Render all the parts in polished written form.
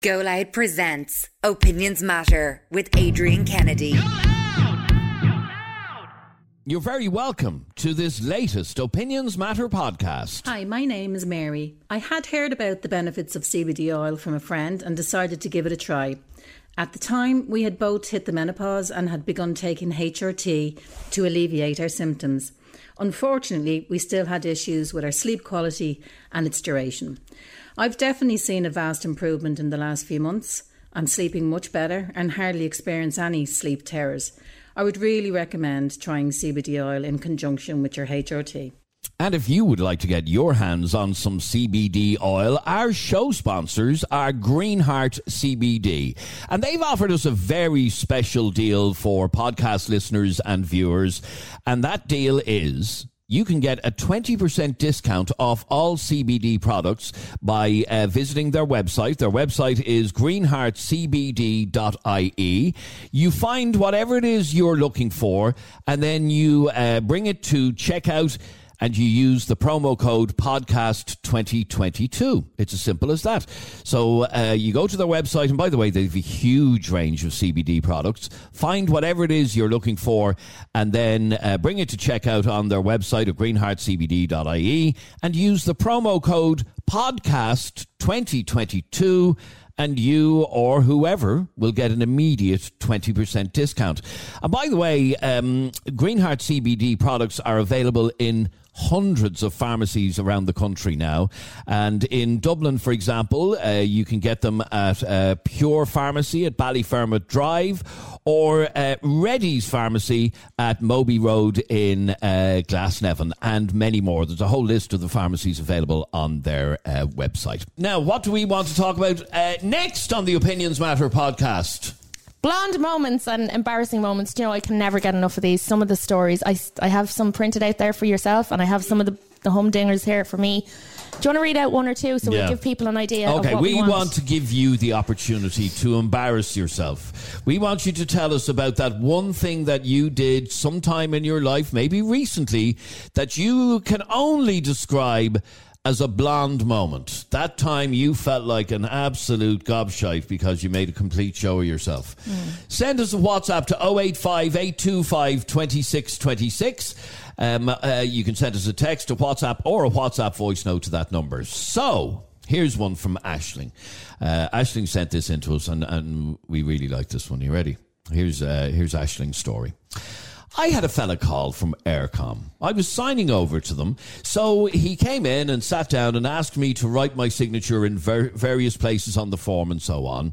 GoLoud presents Opinions Matter with Adrian Kennedy. Go loud! You're very welcome to this latest Opinions Matter podcast. Hi, my name is Mary. I had heard about the benefits of CBD oil from a friend and decided to give it a try. At the time, we had both hit the menopause and had begun taking HRT to alleviate our symptoms. Unfortunately, we still had issues with our sleep quality and its duration. I've definitely seen a vast improvement in the last few months. I'm sleeping much better and hardly experience any sleep terrors. I would really recommend trying CBD oil in conjunction with your HRT. And if you would like to get your hands on some CBD oil, our show sponsors are Green Heart CBD. And they've offered us a very special deal for podcast listeners and viewers. And that deal is you can get a 20% discount off all CBD products by visiting their website. Their website is greenheartcbd.ie. You find whatever it is you're looking for, and then you bring it to checkout, and you use the promo code PODCAST2022. It's as simple as that. So you go to their website, and by the way, they have a huge range of CBD products. Find whatever it is you're looking for, and then bring it to checkout on their website of greenheartcbd.ie, and use the promo code PODCAST2022, and you or whoever will get an immediate 20% discount. And by the way, Greenheart CBD products are available in hundreds of pharmacies around the country now. And in Dublin, for example, you can get them at Pure Pharmacy at Ballyfermot Drive, or Reddy's Pharmacy at Moby Road in Glasnevin, and many more. There's a whole list of the pharmacies available on their website. Now, what do we want to talk about next on the Opinions Matter podcast? Blonde moments and embarrassing moments. Do you know, I can never get enough of these. Some of the stories, I have some printed out there for yourself, and I have some of the humdingers here for me. Do you want to read out one or two so we give people an idea of what we want? Okay, we want to give you the opportunity to embarrass yourself. We want you to tell us about that one thing that you did sometime in your life, maybe recently, that you can only describe as a blonde moment. That time you felt like an absolute gobshite because you made a complete show of yourself. Send us a WhatsApp to 085 825 2626. You can send us a text, a WhatsApp, or a WhatsApp voice note to that number. So here's one from Aisling. Aisling sent this in to us, and we really like this one. You ready? Here's Aisling's story. I had a fella call from Aircom. I was signing over to them, so he came in and sat down and asked me to write my signature in various places on the form and so on.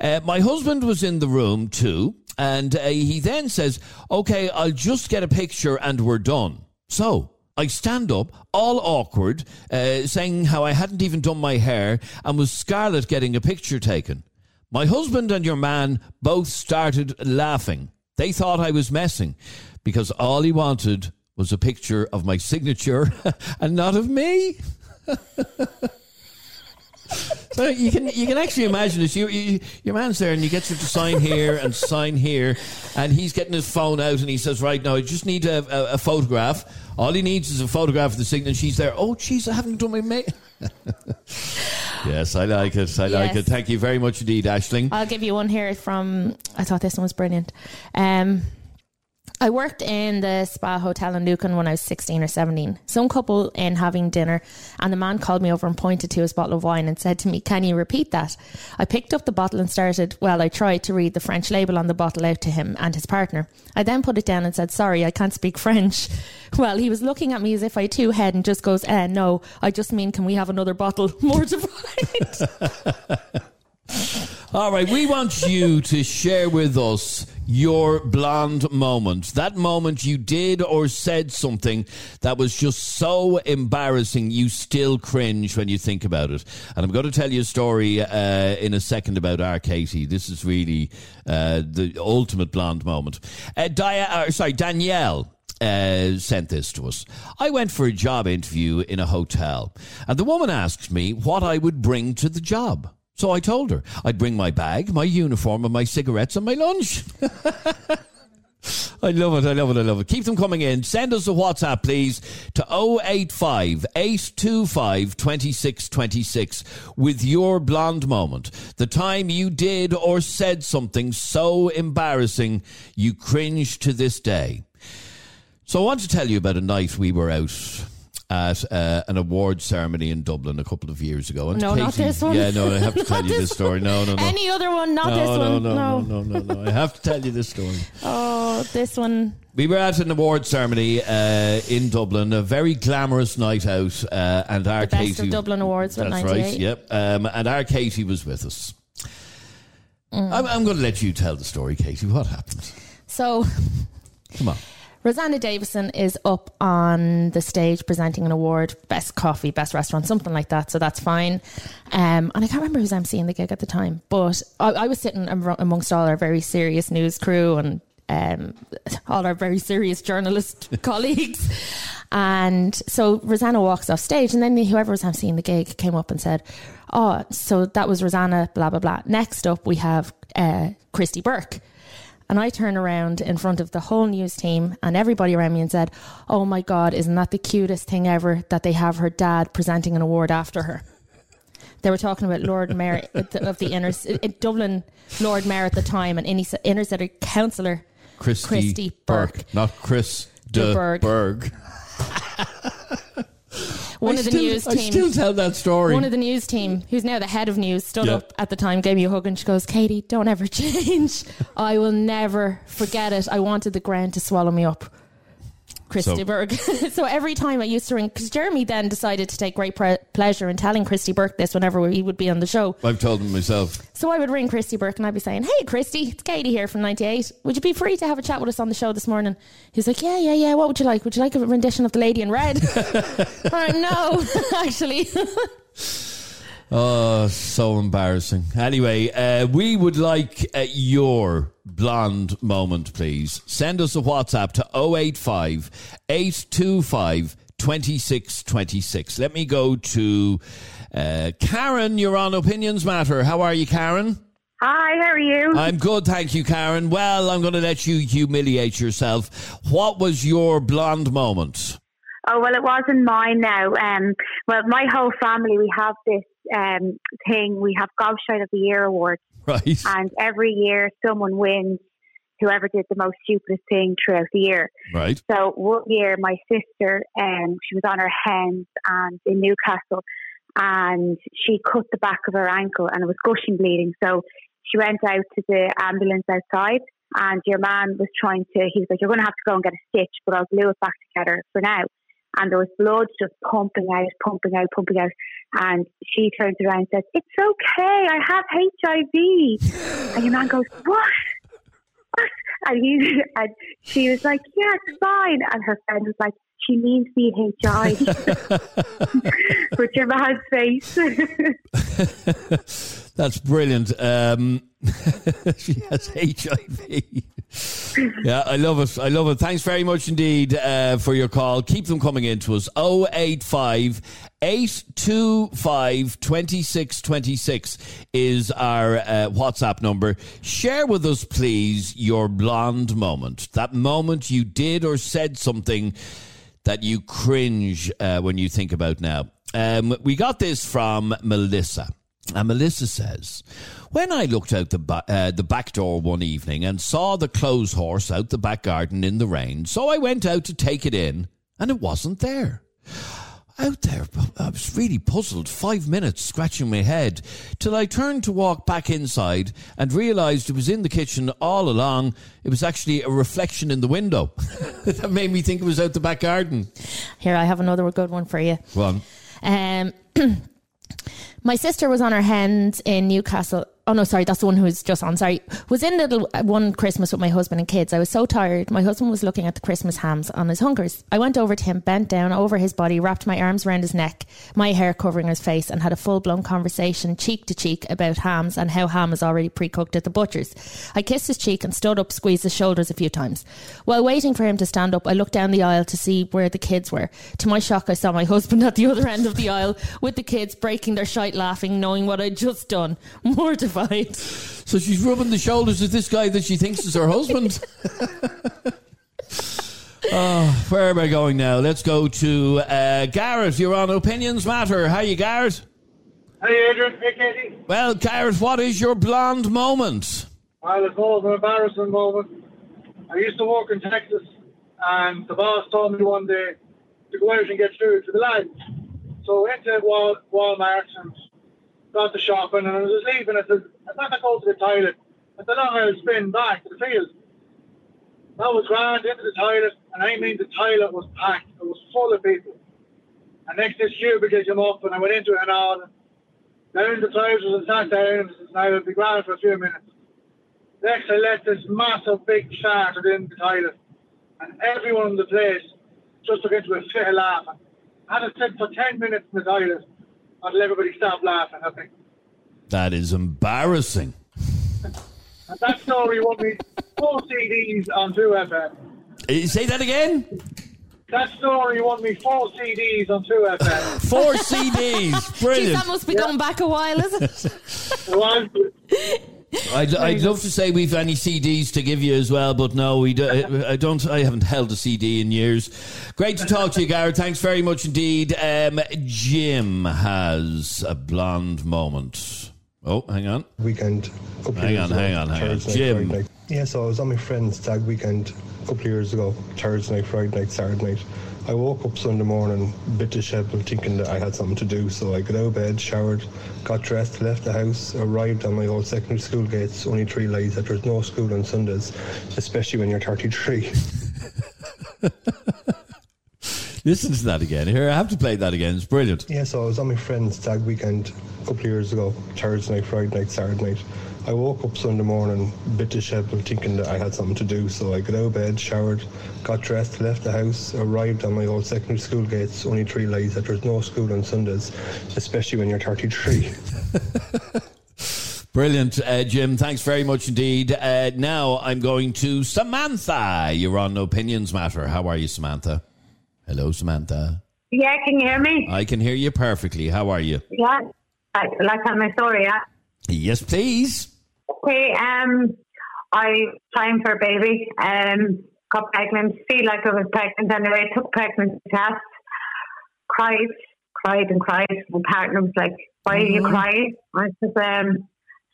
My husband was in the room too, and he then says, "Okay, I'll just get a picture and we're done." So I stand up, all awkward, saying how I hadn't even done my hair and was scarlet getting a picture taken. My husband and your man both started laughing. They thought I was messing because all he wanted was a picture of my signature and not of me. So you can actually imagine this. Your man's there and he gets him to sign here and sign here, and he's getting his phone out and he says, "Right, now I just need a photograph." All he needs is a photograph of the signature, and she's there. "Oh, jeez, I haven't done my makeup." Yes, I like it. I like it. Thank you very much indeed, Aisling. I'll give you one here from, I thought this one was brilliant. I worked in the spa hotel in Lucan when I was 16 or 17. Some couple in having dinner, and the man called me over and pointed to his bottle of wine and said to me, "Can you repeat that?" I picked up the bottle and I tried to read the French label on the bottle out to him and his partner. I then put it down and said, "Sorry, I can't speak French." Well, he was looking at me as if I had two head and just goes, "No, I just mean, can we have another bottle more to find?" All right, we want you to share with us your blonde moment. That moment you did or said something that was just so embarrassing you still cringe when you think about it. And I'm going to tell you a story in a second about our Katie. This is really the ultimate blonde moment. Danielle sent this to us. I went for a job interview in a hotel, and the woman asked me what I would bring to the job. So I told her I'd bring my bag, my uniform, and my cigarettes and my lunch. I love it, I love it, I love it. Keep them coming in. Send us a WhatsApp, please, to 085 825 2626 with your blonde moment. The time you did or said something so embarrassing you cringe to this day. So I want to tell you about a night we were out at an award ceremony in Dublin a couple of years ago. And no, Katie, not this one. Yeah, no, I have to tell you this story. No. Any other one, not this one. No. I have to tell you this story. Oh, this one. We were at an award ceremony in Dublin, a very glamorous night out. And our Katie. Best of Dublin Awards with 98. That's right, yep. And our Katie was with us. Mm. I'm going to let you tell the story, Katie. What happened? So. Come on. Rosanna Davison is up on the stage presenting an award, best coffee, best restaurant, something like that. So that's fine. And I can't remember who's emceeing the gig at the time, but I was sitting amongst all our very serious news crew and all our very serious journalist colleagues. And so Rosanna walks off stage, and then whoever was emceeing the gig came up and said, oh, so that was Rosanna, blah, blah, blah. Next up, we have Christy Burke. And I turned around in front of the whole news team and everybody around me and said, oh my God, isn't that the cutest thing ever that they have her dad presenting an award after her? They were talking about Lord Mayor of the Inner City, Dublin Lord Mayor at the time, and Inner City Councillor Christy Burke. Not Chris de Berg. One of the news team. I still tell that story. One of the news team, who's now the head of news, stood up at the time, gave me a hug, and she goes, Katie, don't ever change. I will never forget it. I wanted the ground to swallow me up. Christy Burke. So every time I used to ring, because Jeremy then decided to take great pleasure in telling Christy Burke this whenever he would be on the show. I've told him myself. So I would ring Christy Burke and I'd be saying, hey Christy, it's Katie here from 98. Would you be free to have a chat with us on the show this morning? He's like, yeah. What would you like? Would you like a rendition of The Lady in Red? I'm like, no, actually. Oh, so embarrassing. Anyway, we would like your blonde moment, please. Send us a WhatsApp to 085 825 2626. Let me go to Karen. You're on Opinions Matter. How are you, Karen? Hi, how are you? I'm good, thank you, Karen. Well, I'm going to let you humiliate yourself. What was your blonde moment? Oh, well, it wasn't mine now. Well, my whole family, we have this thing. We have Gobshite of the Year awards, right? And every year someone wins, whoever did the most stupidest thing throughout the year, right? So one year my sister, she was on her hens and in Newcastle, and she cut the back of her ankle and it was gushing bleeding. So she went out to the ambulance outside, and your man was he was like, you're going to have to go and get a stitch, but I'll glue it back together for now. And there was blood just pumping out. And she turns around and says, it's okay, I have HIV. And your man goes, what? And she was like, yeah, it's fine. And her friend was like, she means VHI. With your man's face. That's brilliant. She has HIV. Yeah, I love it. Thanks very much indeed for your call. Keep them coming in to us. 085 825 2626 is our WhatsApp number. Share with us, please, your blonde moment. That moment you did or said something that you cringe when you think about now. We got this from Melissa. And Melissa says, when I looked out the back door one evening and saw the clothes horse out the back garden in the rain, so I went out to take it in, and it wasn't there. Out there, I was really puzzled, 5 minutes scratching my head, till I turned to walk back inside and realised it was in the kitchen all along. It was actually a reflection in the window. That made me think it was out the back garden. Here, I have another good one for you. Go on. My sister was on her hens in Newcastle. Oh, no, sorry. That's the one who was just on. Sorry. Was in little one Christmas with my husband and kids. I was so tired. My husband was looking at the Christmas hams on his hunkers. I went over to him, bent down over his body, wrapped my arms around his neck, my hair covering his face, and had a full-blown conversation cheek to cheek about hams and how ham is already pre-cooked at the butcher's. I kissed his cheek and stood up, squeezed his shoulders a few times. While waiting for him to stand up, I looked down the aisle to see where the kids were. To my shock, I saw my husband at the other end of the aisle with the kids breaking their shite laughing, knowing what I'd just done. Mortified. So she's rubbing the shoulders of this guy that she thinks is her husband. Oh, where am I going now? Let's go to Gareth. You're on Opinions Matter. How are you, Gareth? Hey, Adrian. Hey, Katie. Well, Gareth, what is your blonde moment? Well, it's always an embarrassing moment. I used to work in Texas, and the boss told me one day to go out and get through to the lads. So I went to Walmart and got the shopping, and I was leaving. I said, I'm not going to go to the toilet. I said, I'll spin back to the field. I was grand into the toilet, and I mean the toilet was packed. It was full of people. And next this cubicle came up, and I went into it and all. Down the trousers and sat down, and I said, I will be grand for a few minutes. Next, I let this massive big fart in the toilet, and everyone in the place just took into a fit of laughing. I had to sit for 10 minutes in the toilet until everybody stopped laughing, I think. That is embarrassing. And that story won me 4 CDs on 2FM. Say that again? That story won me 4 CDs on 2FM. 4 CDs, brilliant. Jeez, that must be going back a while, isn't it? It was. I'd love to say we've any CDs to give you as well, but no, we do, I haven't held a CD in years. Great to talk to you, Gareth. Thanks very much indeed. Jim has a blonde moment. Oh, hang on. Weekend. Hang on. Jim. Yeah, so I was on my friend's stag weekend a couple of years ago. Thursday night, Friday night, Saturday night. I woke up Sunday morning a bit disheveled, thinking that I had something to do. So I got out of bed, showered, got dressed, left the house, arrived on my old secondary school gates, only to realise that there's no school on Sundays, especially when you're 33. Listen to that again. Here, I have to play that again. It's brilliant. Yeah, so I was on my friend's stag weekend a couple of years ago, Thursday night, Friday night, Saturday night. I woke up Sunday morning a bit disheveled, thinking that I had something to do. So I got out of bed, showered, got dressed, left the house, arrived on my old secondary school gates, only to realise that there's no school on Sundays, especially when you're 33. Brilliant, Jim. Thanks very much indeed. Now I'm going to Samantha. You're on Opinions Matter. How are you, Samantha? Hello, Samantha. Yeah, can you hear me? I can hear you perfectly. How are you? Yeah, like I'm a story, yeah? Yes, please. Okay, I'm trying for a baby. Got pregnant, feel like I was pregnant anyway. Took pregnancy tests, cried. My partner was like, why are you crying? I said,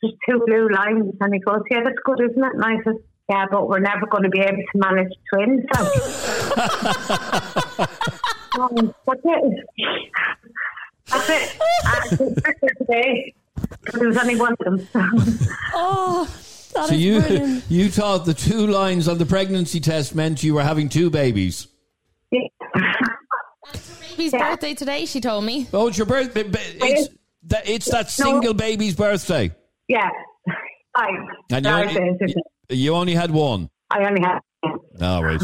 just 2 blue lines. And he goes, yeah, that's good, isn't it? And I said, yeah, but we're never going to be able to manage twins. That's it. Today, there was only one of them. Oh, that so is you, brilliant. You thought the 2 lines on the pregnancy test meant you were having 2 babies. Yeah. It's your baby's birthday today, she told me. Oh, it's your birthday. It's that single baby's birthday. Yeah. You only had 1? I only had 1. All right.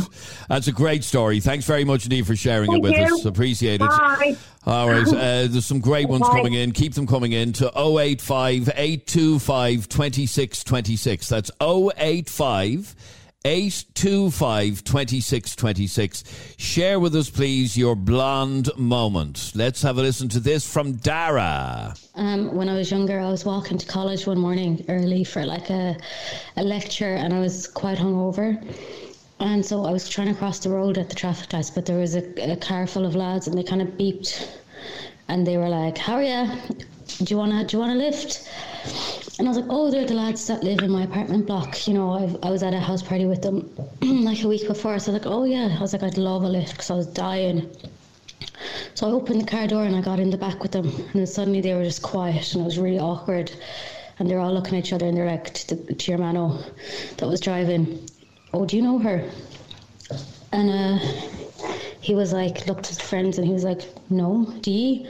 That's a great story. Thanks very much indeed for sharing it with us. Appreciate it. Bye. All right. There's some great ones coming in. Keep them coming in to 085 825 2626. That's 085 825 2626. Share with us, please, your blonde moment. Let's have a listen to this from Dara. When I was younger, I was walking to college one morning early for like a lecture, and I was quite hungover. And so I was trying to cross the road at the traffic lights, but there was a car full of lads, and they kind of beeped, and they were like, "How are you? Do you want a lift?" And I was like, "Oh, they're the lads that live in my apartment block. You know, I was at a house party with them like a week before." So like, "Oh yeah," I was like, "I'd love a lift," because I was dying. So I opened the car door and I got in the back with them, and then suddenly they were just quiet, and it was really awkward, and they're all looking at each other, and they're like to your mano that was driving, "Oh, do you know her?" And he was like, looked at his friends, and he was like, "No, do you?"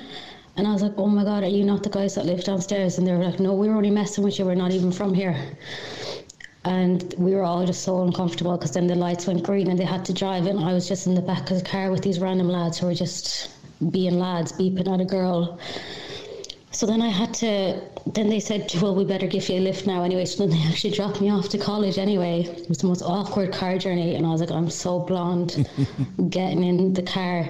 And I was like, "Oh my God, are you not the guys that live downstairs?" And they were like, "No, we were only messing with you. We're not even from here." And we were all just so uncomfortable, because then the lights went green and they had to drive in. I was just in the back of the car with these random lads who were just being lads, beeping at a girl. So then then they said, "Well, we better give you a lift now anyway." So then they actually dropped me off to college anyway. It was the most awkward car journey. And I was like, I'm so blonde getting in the car.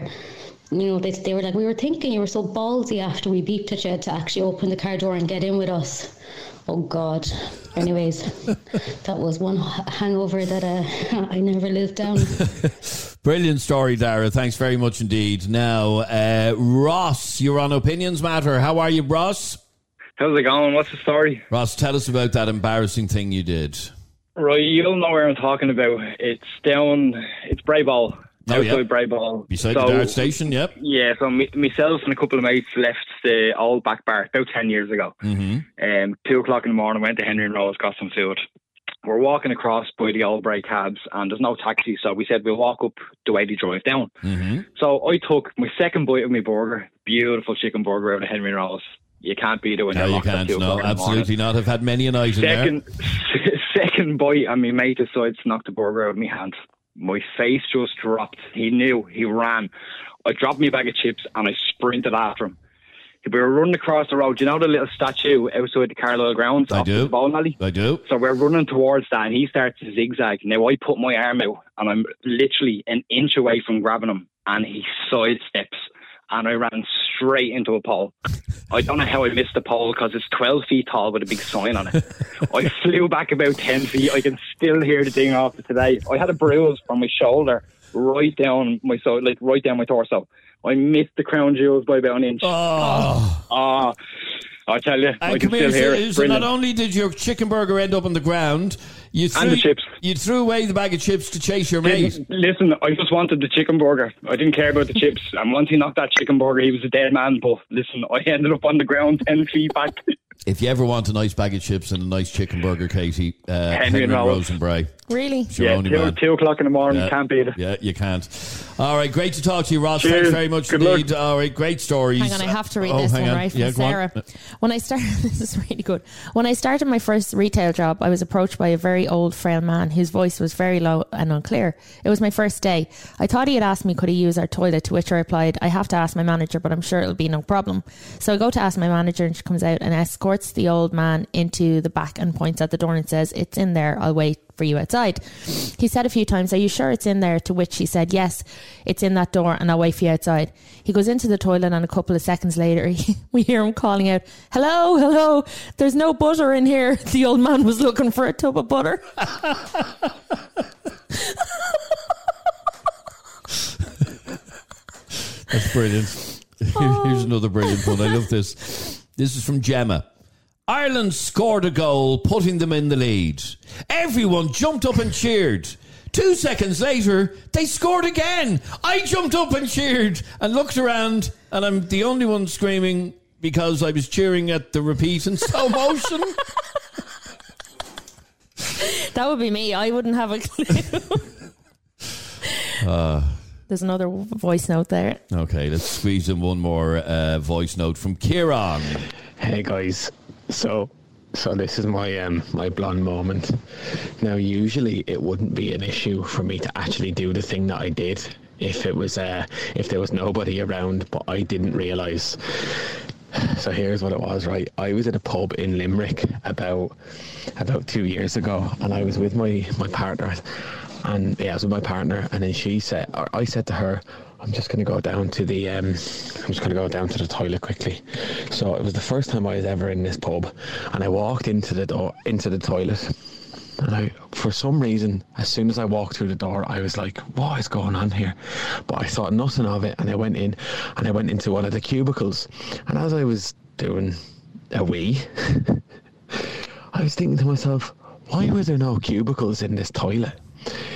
You know, they were like, "We were thinking you were so ballsy after we beeped at you to actually open the car door and get in with us." Oh, God. Anyways, that was one hangover that I never lived down. Brilliant story, Dara. Thanks very much indeed. Now, Ross, you're on Opinions Matter. How are you, Ross? How's it going? What's the story? Ross, tell us about that embarrassing thing you did. Right, you'll know where I'm talking about. It's Bray Ball. Oh, yeah. Bray Ball. Beside the Dart station, yep. Yeah, so myself and a couple of mates left the old back bar about 10 years ago. Mm-hmm. 2 o'clock in the morning, went to Henry and Rose, got some food. We're walking across by the old Bray cabs and there's no taxi, so we said we'll walk up the way they drive down. Mm-hmm. So I took my second bite of my burger, beautiful chicken burger out of Henry and Rose. You can't beat it when you're locked at 2 o'clock in the morning. Absolutely not. I've had many a night in there. Second bite, and my mate decides to knock the burger out of my hand. My face just dropped. He knew. He ran. I dropped my bag of chips and I sprinted after him. We were running across the road. You know the little statue outside the Carlisle grounds? I do. The bowling alley? I do. So we're running towards that and he starts to zigzag. Now I put my arm out and I'm literally an inch away from grabbing him and he sidesteps and I ran straight into a pole. I don't know how I missed the pole because it's 12 feet tall with a big sign on it. I flew back about 10 feet. I can still hear the ding after today. I had a bruise from my shoulder right down my side, like right down my torso. I missed the crown jewels by about an inch. Oh. I tell you, I can still hear it. So not only did your chicken burger end up on the ground, you threw away the bag of chips to chase your mate. Listen, I just wanted the chicken burger. I didn't care about the chips. And once he knocked that chicken burger, he was a dead man. But listen, I ended up on the ground 10 feet back. If you ever want a nice bag of chips and a nice chicken burger, Katie, Henry and Rose and Bray. Really? It's your only man. 2 o'clock in the morning, you can't beat it. Yeah, you can't. All right, great to talk to you, Ross. Cheers. Thanks very much indeed. All right, great stories. Hang on, I have to read this one right from Sarah. When I started, this is really good. When I started my first retail job, I was approached by a very old, frail man whose voice was very low and unclear. It was my first day. I thought he had asked me, could he use our toilet, to which I replied, I have to ask my manager, but I'm sure it'll be no problem. So I go to ask my manager and she comes out and escorts the old man into the back and points at the door and says, it's in there, I'll wait for you outside. He said a few times, are you sure it's in there? To which she said, yes, it's in that door and I'll wait for you outside. He goes into the toilet and a couple of seconds later we hear him calling out, hello, hello, there's no butter in here. The old man was looking for a tub of butter. That's brilliant. Here's another brilliant one. I love this. This is from Gemma. Ireland scored a goal, putting them in the lead. Everyone jumped up and cheered. 2 seconds later, they scored again. I jumped up and cheered and looked around, and I'm the only one screaming because I was cheering at the repeat in slow motion. That would be me. I wouldn't have a clue. There's another voice note there. Okay, let's squeeze in one more voice note from Kieran. Hey guys, so this is my blonde moment. Now, usually it wouldn't be an issue for me to actually do the thing that I did if there was nobody around, but I didn't realise. So here's what it was, right? I was at a pub in Limerick about 2 years ago, and I was with my partner. And yeah, I was with my partner, and then I said to her, I'm just going to go down to the toilet quickly. So it was the first time I was ever in this pub, and I walked into the toilet, and I, for some reason, as soon as I walked through the door, I was like, what is going on here? But I thought nothing of it, and I went into one of the cubicles, and as I was doing a wee, I was thinking to myself, why were there no cubicles in this toilet?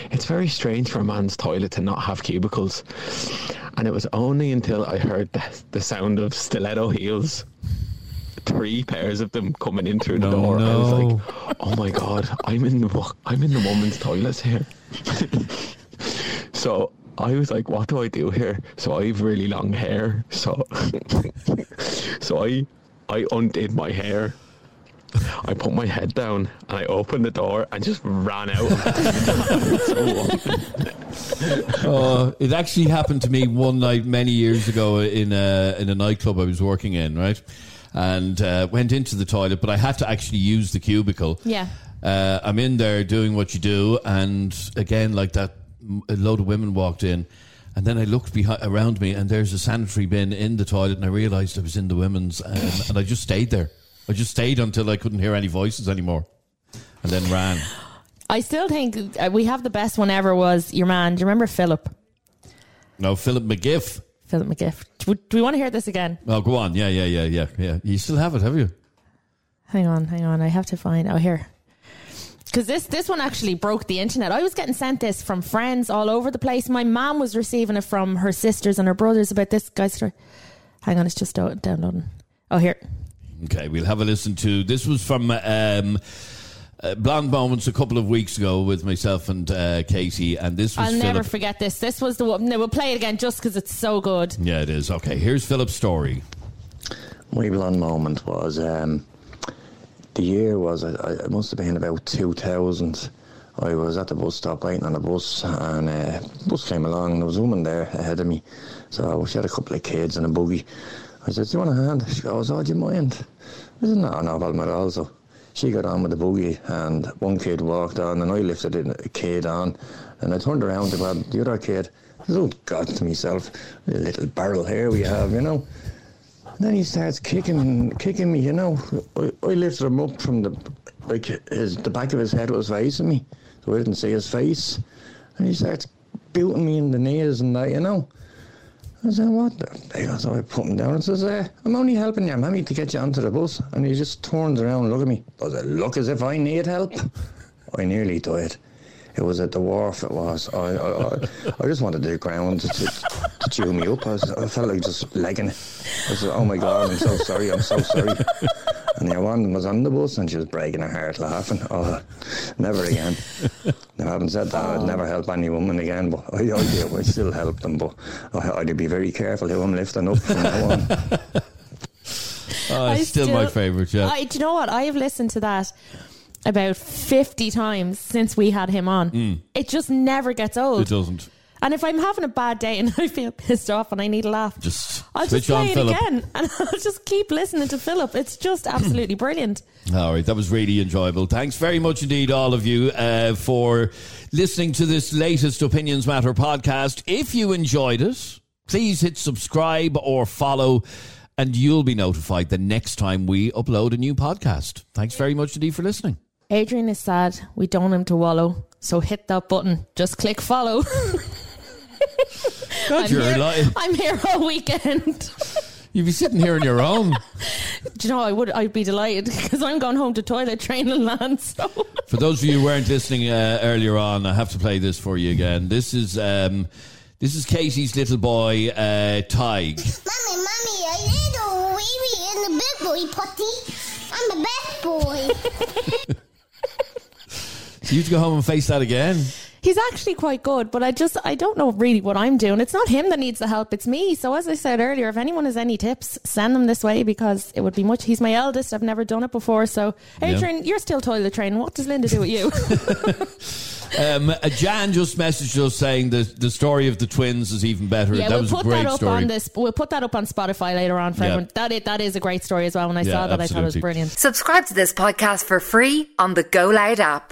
It's very strange for a man's toilet to not have cubicles. And it was only until I heard the sound of stiletto heels, 3 pairs of them coming in through the door. No. I was like, oh my God, I'm in the woman's toilets here. So I was like, what do I do here? So I have really long hair. So I undid my hair. I put my head down and I opened the door and just ran out. It actually happened to me one night many years ago in a nightclub I was working in, right? And went into the toilet, but I had to actually use the cubicle. Yeah. I'm in there doing what you do, and again, like that, a load of women walked in. And then I looked around me, and there's a sanitary bin in the toilet, and I realised I was in the women's, and I just stayed there. I just stayed until I couldn't hear any voices anymore and then ran. I still think we have the best one ever was your man. Do you remember Philip? No, Philip McGiff. Philip McGiff. Do we want to hear this again? Oh, go on. Yeah. You still have it, have you? Hang on. I have to find... Oh, here. Because this one actually broke the internet. I was getting sent this from friends all over the place. My mom was receiving it from her sisters and her brothers about this guy's story. Hang on, it's just downloading. Oh, here. Okay, we'll have a listen to... This was from... Blonde Moments a couple of weeks ago with myself and Katie, and this was I'll never forget this. This was the one. No, we'll play it again just because it's so good. Yeah, it is. Okay, here's Philip's story. My blonde moment was the year was it must have been about 2000. I was at the bus stop waiting on the bus, and the bus came along, and there was a woman there ahead of me. So she had a couple of kids and a buggy. I said, "Do you want a hand?" She goes, "Oh, do you mind?" I said, "No, problem at all." So she got on with the buggy, and one kid walked on, and I lifted a kid on, and I turned around to grab the other kid. Oh God, to myself, a little barrel here we have, you know. And then he starts kicking me, you know. I lifted him up from the back of his head was facing me, so I didn't see his face. And he starts booting me in the knees and that, you know. I said, "What the?" So I put him down and says, "I'm only helping your mammy to get you onto the bus." And he just turns around and looked at me. Does it look as if I need help? I nearly died. It was at the wharf, it was. I just wanted the ground to chew me up. I felt like just legging it. I said, "Oh my God, I'm so sorry. And the one was on the bus, and she was breaking her heart laughing. Oh, never again. Now, having said that, I'd never help any woman again, but I still help them, but I'd be very careful who I'm lifting up from now on. Oh, it's still my favourite, yeah. Do you know what? I have listened to that about 50 times since we had him on. Mm. It just never gets old. It doesn't. And if I'm having a bad day and I feel pissed off and I need a laugh, I'll just play it again and I'll just keep listening to Philip. It's just absolutely brilliant. All right, that was really enjoyable. Thanks very much indeed, all of you, for listening to this latest Opinions Matter podcast. If you enjoyed it, please hit subscribe or follow, and you'll be notified the next time we upload a new podcast. Thanks very much indeed for listening. Adrian is sad. We don't want him to wallow. So hit that button. Just click follow. God, I'm here all weekend. You'd be sitting here on your own. Do you know, I'd be delighted, because I'm going home to toilet training, man. So. For those of you who weren't listening earlier on, I have to play this for you again. This is Katie's little boy, Tig. Mommy, a little wee in the big boy potty. I'm the best boy. So you have to go home and face that again. He's actually quite good, but I don't know really what I'm doing. It's not him that needs the help, it's me. So as I said earlier, if anyone has any tips, send them this way, because it would be much. He's my eldest. I've never done it before. So, Adrian, You're still toilet training. What does Linda do with you? Jan just messaged us saying the story of the twins is even better. Yeah, that was a great story. We'll put that up on Spotify later on for everyone. That is a great story as well. When I saw that, absolutely. I thought it was brilliant. Subscribe to this podcast for free on the GoLoud app.